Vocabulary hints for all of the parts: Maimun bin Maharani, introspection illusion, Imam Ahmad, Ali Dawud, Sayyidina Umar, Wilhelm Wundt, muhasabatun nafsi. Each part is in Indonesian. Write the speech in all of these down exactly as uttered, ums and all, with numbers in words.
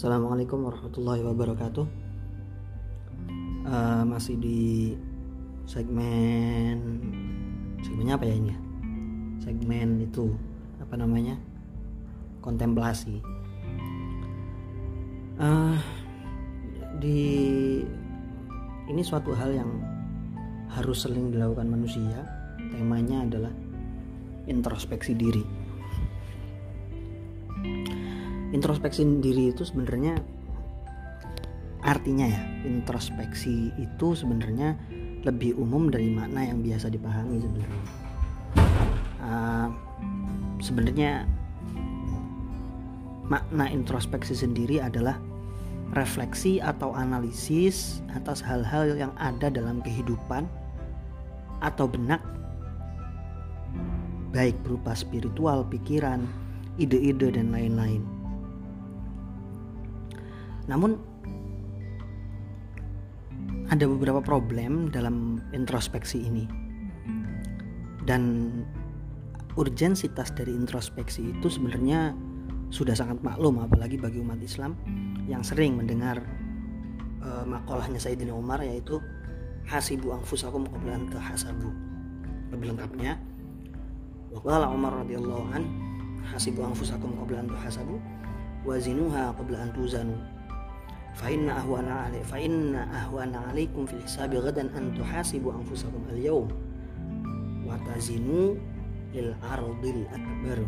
Assalamualaikum warahmatullahi wabarakatuh. uh, Masih di segmen Segmennya apa ya ini ya Segmen itu Apa namanya kontemplasi. uh, Di Ini suatu hal yang harus sering dilakukan manusia. Temanya adalah introspeksi diri. Introspeksi diri itu sebenarnya artinya ya, introspeksi itu sebenarnya lebih umum dari makna yang biasa dipahami sebenarnya. Uh, sebenarnya makna introspeksi sendiri adalah refleksi atau analisis atas hal-hal yang ada dalam kehidupan atau benak, baik berupa spiritual, pikiran, ide-ide dan lain-lain. Namun ada beberapa problem dalam introspeksi ini, dan urgensitas dari introspeksi itu sebenarnya sudah sangat maklum, apalagi bagi umat Islam yang sering mendengar uh, makalahnya Sayyidina Umar, yaitu hasibu anfusakum qabla an tahasabu. Lebih lengkapnya waqala Umar radhiyallahu an hasibu anfusakum qabla an tahasabu wazinuha qabla an tuzanu. Fa'inna ahwana alaikum fa'inna ahwana alaikum fil hisabi ghadan an tuhasibu anfusakum al yawm wa tazinu lil ardil akbar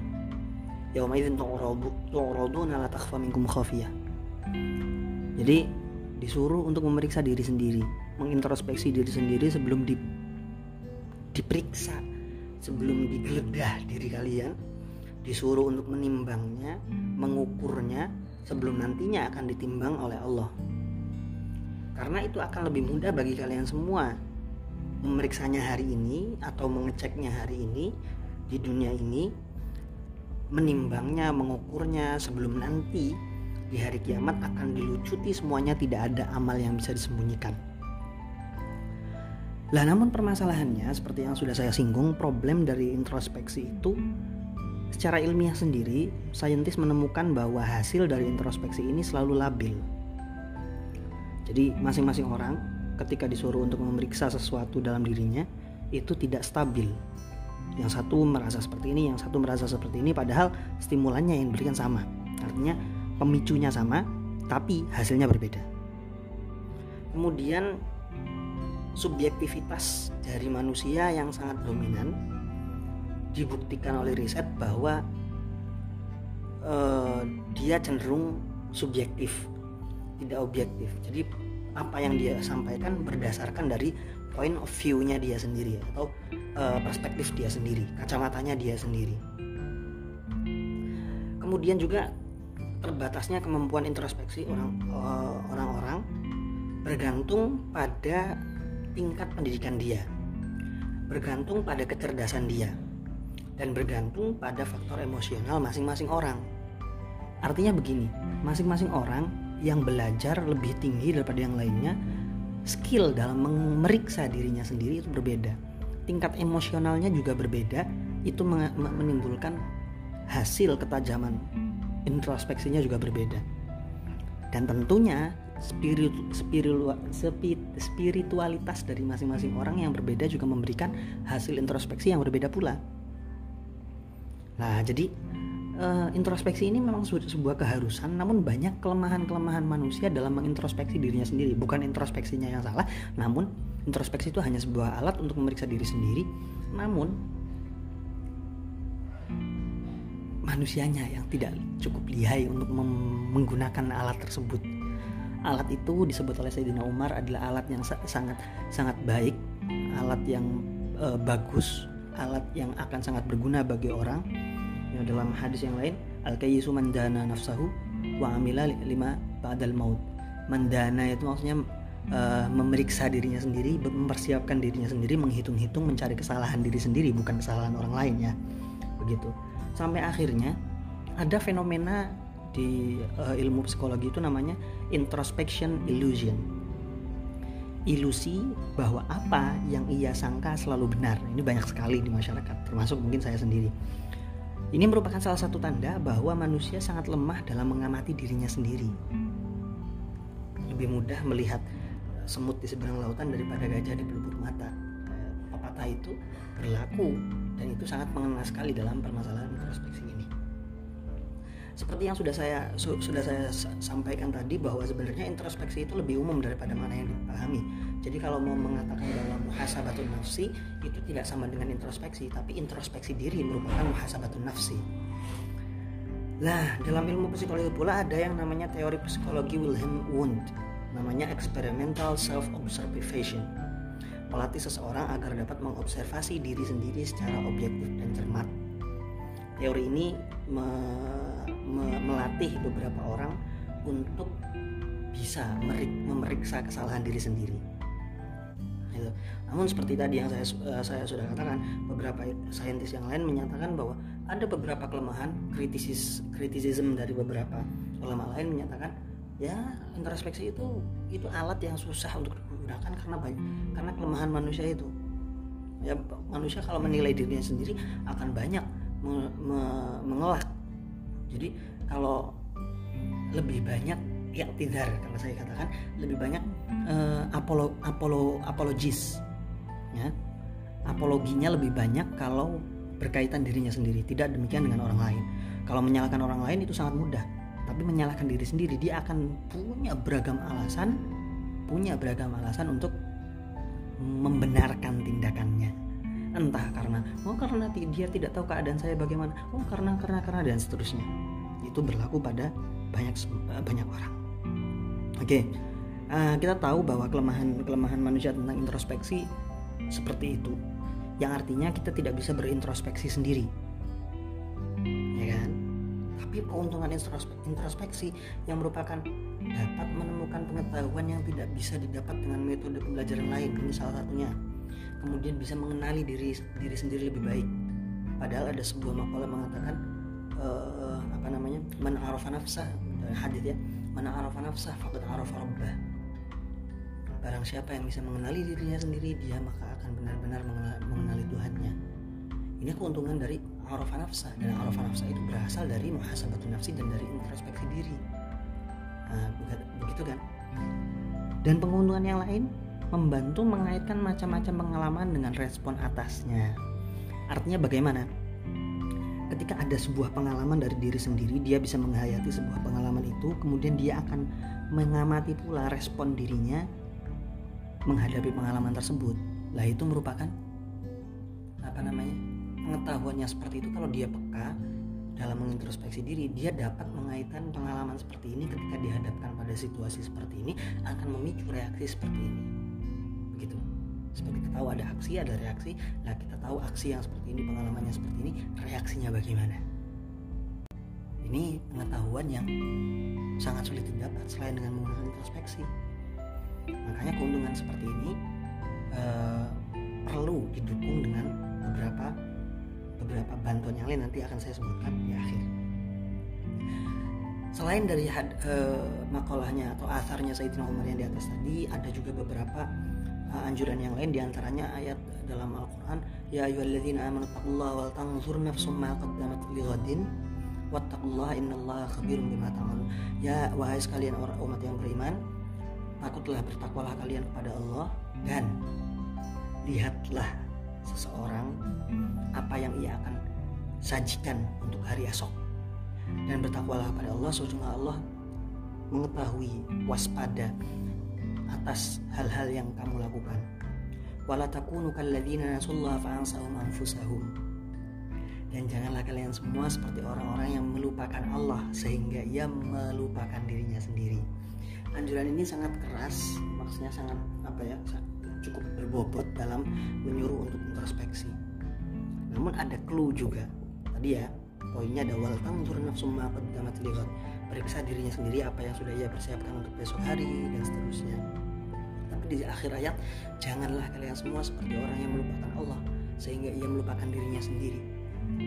yauma idzin tu'raduna la takhfa minkum khafiyah. Jadi disuruh untuk memeriksa diri sendiri, mengintrospeksi diri sendiri sebelum di, diperiksa, sebelum digeledah diri kalian, disuruh untuk menimbangnya, mengukurnya sebelum nantinya akan ditimbang oleh Allah. Karena itu akan lebih mudah bagi kalian semua memeriksanya hari ini atau mengeceknya hari ini di dunia ini, menimbangnya, mengukurnya sebelum nanti di hari kiamat akan dilucuti semuanya, tidak ada amal yang bisa disembunyikan. Lah namun permasalahannya seperti yang sudah saya singgung, problem dari introspeksi itu secara ilmiah sendiri, saintis menemukan bahwa hasil dari introspeksi ini selalu labil. Jadi masing-masing orang ketika disuruh untuk memeriksa sesuatu dalam dirinya itu tidak stabil. Yang satu merasa seperti ini, yang satu merasa seperti ini, padahal stimulannya yang diberikan sama. Artinya pemicunya sama, tapi hasilnya berbeda. Kemudian subjektivitas dari manusia yang sangat dominan dibuktikan oleh riset bahwa uh, dia cenderung subjektif, tidak objektif. Jadi apa yang dia sampaikan berdasarkan dari point of view-nya dia sendiri, atau uh, perspektif dia sendiri, kacamatanya dia sendiri. Kemudian juga terbatasnya kemampuan introspeksi orang, uh, orang-orang bergantung pada tingkat pendidikan dia, bergantung pada kecerdasan dia, dan bergantung pada faktor emosional masing-masing orang. Artinya begini, masing-masing orang yang belajar lebih tinggi daripada yang lainnya, skill dalam memeriksa dirinya sendiri itu berbeda, tingkat emosionalnya juga berbeda. Itu menimbulkan hasil ketajaman introspeksinya juga berbeda. Dan tentunya spirit, spiritu, spiritualitas dari masing-masing orang yang berbeda juga memberikan hasil introspeksi yang berbeda pula. Nah, jadi uh, introspeksi ini memang sebuah keharusan, namun banyak kelemahan-kelemahan manusia dalam mengintrospeksi dirinya sendiri. Bukan introspeksinya yang salah, namun introspeksi itu hanya sebuah alat untuk memeriksa diri sendiri. Namun manusianya yang tidak cukup lihai untuk mem- menggunakan alat tersebut. Alat itu disebut oleh Sayyidina Umar adalah alat yang sa- sangat sangat baik, alat yang uh, bagus, alat yang akan sangat berguna bagi orang. Dalam hadis yang lain, al-kayyisu man dana nafsahu wa amila lima ba'dal maut. Mendana itu maksudnya uh, memeriksa dirinya sendiri, mempersiapkan dirinya sendiri, menghitung-hitung, mencari kesalahan diri sendiri, bukan kesalahan orang lain ya. Begitu. Sampai akhirnya ada fenomena di uh, ilmu psikologi itu namanya introspection illusion. Ilusi bahwa apa yang ia sangka selalu benar. Ini banyak sekali di masyarakat, termasuk mungkin saya sendiri. Ini merupakan salah satu tanda bahwa manusia sangat lemah dalam mengamati dirinya sendiri. Lebih mudah melihat semut di seberang lautan daripada gajah di pelupur mata. Pepatah itu berlaku dan itu sangat mengena sekali dalam permasalahan introspeksi ini. Seperti yang sudah saya sudah saya sampaikan tadi, bahwa sebenarnya introspeksi itu lebih umum daripada mana yang dipahami. Jadi kalau mau mengatakan bahwa muhasabatun nafsi itu tidak sama dengan introspeksi, tapi introspeksi diri merupakan muhasabatun nafsi. Nah, dalam ilmu psikologi pula ada yang namanya teori psikologi Wilhelm Wundt, namanya experimental self observation. Melatih seseorang agar dapat mengobservasi diri sendiri secara objektif dan cermat. Teori ini me- me- melatih beberapa orang untuk bisa merik- memeriksa kesalahan diri sendiri. Gitu. Namun seperti tadi yang saya uh, saya sudah katakan, beberapa saintis yang lain menyatakan bahwa ada beberapa kelemahan, kritisis kritisisme dari beberapa ulama lain menyatakan ya introspeksi itu itu alat yang susah untuk digunakan karena banyak, karena kelemahan manusia itu. Ya, manusia kalau menilai dirinya sendiri akan banyak Me- me- mengelak. Jadi kalau lebih banyak yang tidar, kalau saya katakan lebih banyak uh, apolo apolo apologis, ya, apologinya lebih banyak kalau berkaitan dirinya sendiri. Tidak demikian dengan orang lain. Kalau menyalahkan orang lain itu sangat mudah, tapi menyalahkan diri sendiri dia akan punya beragam alasan, punya beragam alasan untuk membenarkan tindakannya. Entah karena, oh karena dia tidak tahu keadaan saya bagaimana, oh karena karena karena dan seterusnya. Itu berlaku pada banyak banyak orang. Oke, okay. uh, kita tahu bahwa kelemahan kelemahan manusia tentang introspeksi seperti itu, yang artinya kita tidak bisa berintrospeksi sendiri, ya kan? Tapi keuntungan introspeksi yang merupakan dapat menemukan pengetahuan yang tidak bisa didapat dengan metode pembelajaran lain, ini salah satunya. Kemudian bisa mengenali diri diri sendiri lebih baik. Padahal ada sebuah makalah mengatakan uh, apa namanya man arafa nafsah, hadits ya, man arafa nafsah faqad arafa rabbah. Barang siapa yang bisa mengenali dirinya sendiri, dia maka akan benar-benar mengenali Tuhannya. Ini keuntungan dari arafa nafsah, dan arafa nafsah itu berasal dari muhasabatun nafsi dan dari introspeksi diri. Nah, begitu kan. Dan keuntungan yang lain, membantu mengaitkan macam-macam pengalaman dengan respon atasnya. Artinya bagaimana? Ketika ada sebuah pengalaman dari diri sendiri, dia bisa menghayati sebuah pengalaman itu, kemudian dia akan mengamati pula respon dirinya menghadapi pengalaman tersebut. Lah itu merupakan apa namanya? Pengetahuannya seperti itu. Kalau dia peka dalam mengintrospeksi diri, dia dapat mengaitkan pengalaman seperti ini ketika dihadapkan pada situasi seperti ini akan memicu reaksi seperti ini. Gitu. Seperti kita tahu ada aksi, ada reaksi. Nah, kita tahu aksi yang seperti ini, pengalamannya seperti ini, reaksinya bagaimana. Ini pengetahuan yang sangat sulit didapat selain dengan menggunakan introspeksi. Makanya keuntungan seperti ini uh, perlu didukung dengan beberapa beberapa bantuan yang lain, nanti akan saya sebutkan di akhir. Selain dari had, uh, makalahnya atau asarnya Sayyidina Umar yang di atas tadi, ada juga beberapa anjuran yang lain, diantaranya ayat dalam Al-Quran, ya ayyuhalladzina amanu taqullaha wal tanzur nafsum ma qaddamat lighadin wattaqullaha innallaha khabirum bima ta'malun. Ya wahai sekalian orang umat yang beriman, takutlah, bertakwalah kalian kepada Allah, dan lihatlah seseorang apa yang ia akan sajikan untuk hari esok, dan bertakwalah kepada Allah, sesungguhnya Allah mengetahui, waspada atas hal-hal yang kamu lakukan. Wala takunu kalladzina nasullaha fa'ansahum anfusahum. Dan janganlah kalian semua seperti orang-orang yang melupakan Allah sehingga ia melupakan dirinya sendiri. Anjuran ini sangat keras, maksudnya sangat apa ya? cukup berbobot dalam menyuruh untuk introspeksi. Namun ada clue juga. Tadi ya, poinnya ada wal tanzur nafsum ma qaddamat lighad. Periksa dirinya sendiri apa yang sudah ia persiapkan untuk besok hari dan seterusnya. Tapi di akhir ayat, janganlah kalian semua seperti orang yang melupakan Allah sehingga ia melupakan dirinya sendiri.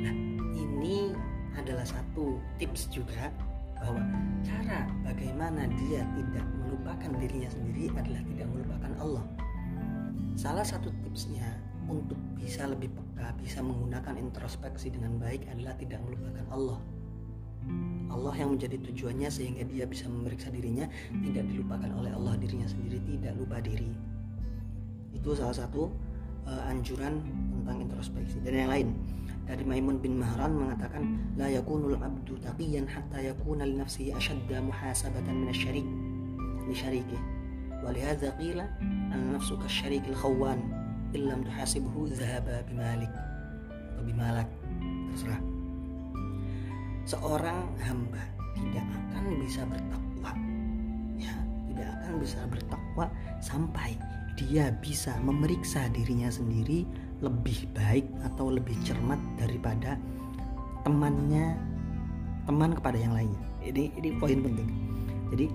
Nah, ini adalah satu tips juga, bahwa cara bagaimana dia tidak melupakan dirinya sendiri adalah tidak melupakan Allah. Salah satu tipsnya untuk bisa lebih peka, bisa menggunakan introspeksi dengan baik adalah tidak melupakan Allah. Allah yang menjadi tujuannya sehingga dia bisa memeriksa dirinya, tidak dilupakan oleh Allah dirinya sendiri, tidak lupa diri. Itu salah satu uh, anjuran tentang introspeksi. Dan yang lain dari Maimun bin Maharani mengatakan, la yakunul abdu taqiyan hatta yakuna li nafsihi ashadda muhasabatan min asy-syarik li syarikih. Wa li hadza qila an-nafsu kasy-syarik al-khawwan illam tuhasibhu dhahaba bimalik atau bimalak, terserah. Seorang hamba tidak akan bisa bertakwa, ya, tidak akan bisa bertakwa sampai dia bisa memeriksa dirinya sendiri lebih baik atau lebih cermat daripada temannya, teman kepada yang lainnya. Ini ini poin penting. Jadi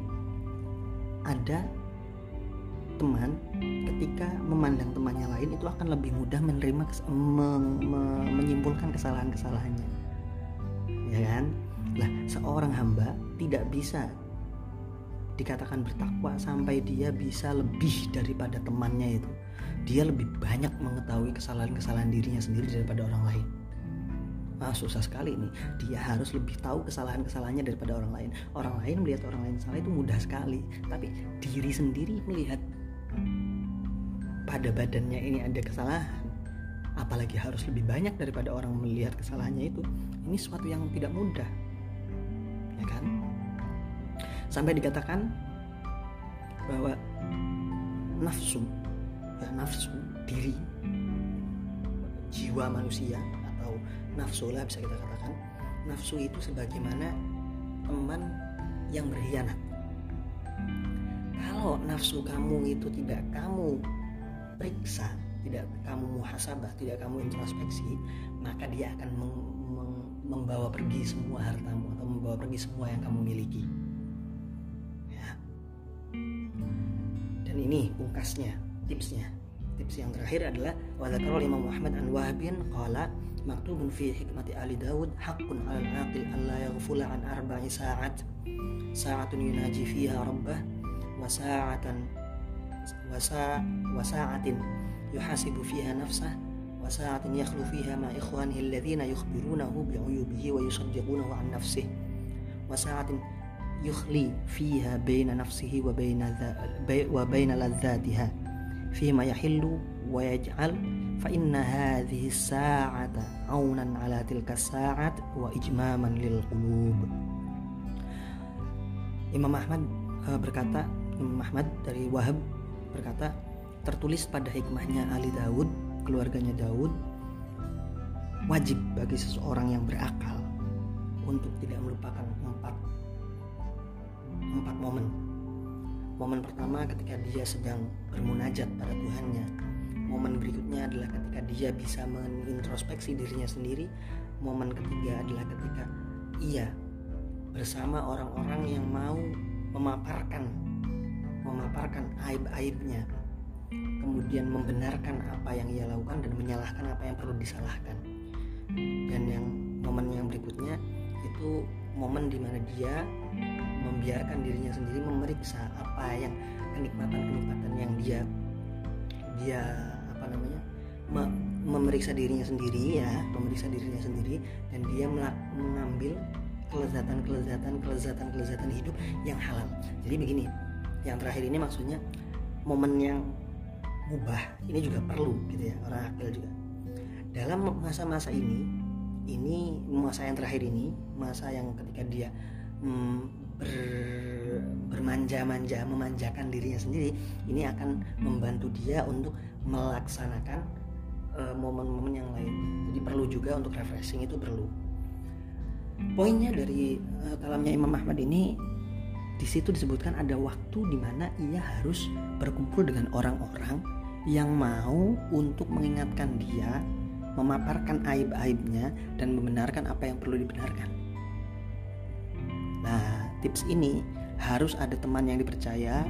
ada teman, ketika memandang temannya lain itu akan lebih mudah menerima kes- me- me- menyimpulkan kesalahan-kesalahannya, ya kan? Lah, seorang hamba tidak bisa dikatakan bertakwa sampai dia bisa lebih daripada temannya itu. Dia lebih banyak mengetahui kesalahan-kesalahan dirinya sendiri daripada orang lain. Nah, susah sekali ini. Dia harus lebih tahu kesalahan-kesalahannya daripada orang lain. Orang lain melihat orang lain salah itu mudah sekali, tapi diri sendiri melihat pada badannya ini ada kesalahan, apalagi harus lebih banyak daripada orang melihat kesalahannya itu. Ini suatu yang tidak mudah, ya kan? Sampai dikatakan bahwa nafsu, ya, nafsu diri, jiwa manusia atau nafsu lah bisa kita katakan, nafsu itu sebagaimana teman yang berkhianat. Kalau nafsu kamu itu tidak kamu periksa, tidak kamu muhasabah, tidak kamu introspeksi, maka dia akan meng- meng- membawa pergi semua hartamu atau membawa pergi semua yang kamu miliki. Dan ini pungkasnya, tipsnya. Tips yang terakhir adalah wa dzakara Imam Ahmad an Wahbin qala maktubun fi hikmati Ali Dawud haqqun 'alal 'aqil an la yaghfula an arba'i sa'at sa'atun yunaji fiha rabbah wa sa'atan wa sa' wa sa'atin yuhasibu fiha nafsah wa sa'atin yakhlu fiha ma ikhwanihi alladhina yukhbirunahu bi 'uyubihi wa yusaddiqunahu 'an nafsihi wa sa'atin yukhli fiha baina nafsihi wa baina wa baina ladzatiha fima yahillu wa yaj'al fa inna hadhihi as-sa'ata 'aunan 'ala tilka as-sa'at wa ijmaman lil qulub. Imam Ahmad berkata, Imam Ahmad dari Wahab berkata, tertulis pada hikmahnya Ali Dawud, keluarganya Dawud, wajib bagi seseorang yang berakal untuk tidak melupakan empat empat momen. Momen pertama ketika dia sedang bermunajat pada Tuhannya. Momen berikutnya adalah ketika dia bisa mengintrospeksi dirinya sendiri. Momen ketiga adalah ketika ia bersama orang-orang yang mau memaparkan memaparkan aib-aibnya, kemudian membenarkan apa yang ia lakukan dan menyalahkan apa yang perlu disalahkan. Dan yang momen yang berikutnya itu momen dimana dia membiarkan dirinya sendiri memeriksa apa yang kenikmatan-kenikmatan yang dia dia apa namanya me- memeriksa dirinya sendiri ya memeriksa dirinya sendiri dan dia melak- mengambil kelezatan-kelezatan kelezatan-kelezatan hidup yang halal. Jadi begini, yang terakhir ini maksudnya momen yang mubah ini juga perlu gitu ya, orang akil juga dalam masa-masa ini. Ini masa yang terakhir ini, masa yang ketika dia mm, ber, bermanja-manja, memanjakan dirinya sendiri, ini akan membantu dia untuk melaksanakan uh, momen-momen yang lain. Jadi perlu juga untuk refreshing, itu perlu. Poinnya dari uh, kalamnya Imam Ahmad ini, di situ disebutkan ada waktu di mana ia harus berkumpul dengan orang-orang yang mau untuk mengingatkan dia, memaparkan aib-aibnya dan membenarkan apa yang perlu dibenarkan. Nah, tips ini harus ada teman yang dipercaya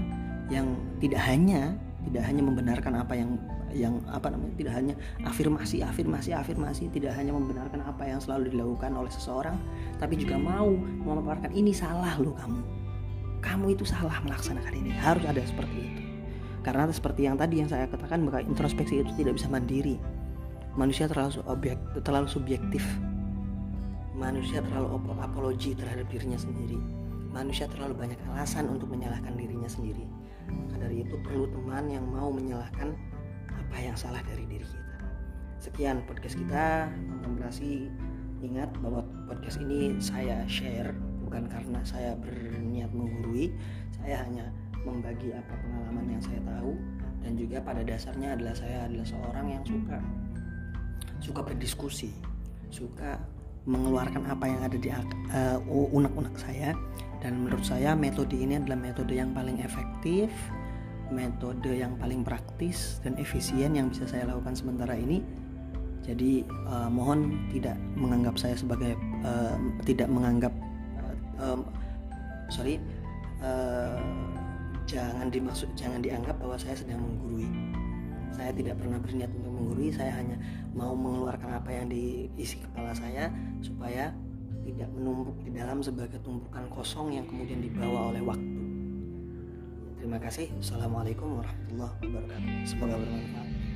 yang tidak hanya tidak hanya membenarkan apa yang yang apa namanya tidak hanya afirmasi afirmasi afirmasi tidak hanya membenarkan apa yang selalu dilakukan oleh seseorang, tapi juga mau memaparkan ini salah loh kamu. Kamu itu salah melaksanakan ini. Harus ada seperti itu. Karena seperti yang tadi yang saya katakan, maka introspeksi itu tidak bisa mandiri. Manusia terlalu objek, terlalu subjektif. Manusia terlalu apologi terhadap dirinya sendiri. Manusia terlalu banyak alasan untuk menyalahkan dirinya sendiri. Maka dari itu perlu teman yang mau menyalahkan apa yang salah dari diri kita. Sekian podcast kita, kontemplasi. Ingat bahwa podcast ini saya share, bukan karena saya berniat menggurui. Saya hanya membagi apa pengalaman yang saya tahu, dan juga pada dasarnya adalah saya adalah seorang yang suka suka berdiskusi, suka mengeluarkan apa yang ada di uh, unek-unek saya, dan menurut saya metode ini adalah metode yang paling efektif, metode yang paling praktis dan efisien yang bisa saya lakukan sementara ini. Jadi uh, mohon tidak menganggap saya sebagai uh, tidak menganggap uh, um, sorry uh, jangan dimaksud jangan dianggap bahwa saya sedang menggurui. Saya tidak pernah berniat untuk menggurui, saya hanya mau mengeluarkan apa yang di isi kepala saya supaya tidak menumpuk di dalam sebagai tumpukan kosong yang kemudian dibawa oleh waktu. Terima kasih. Assalamualaikum warahmatullahi wabarakatuh. Semoga bermanfaat.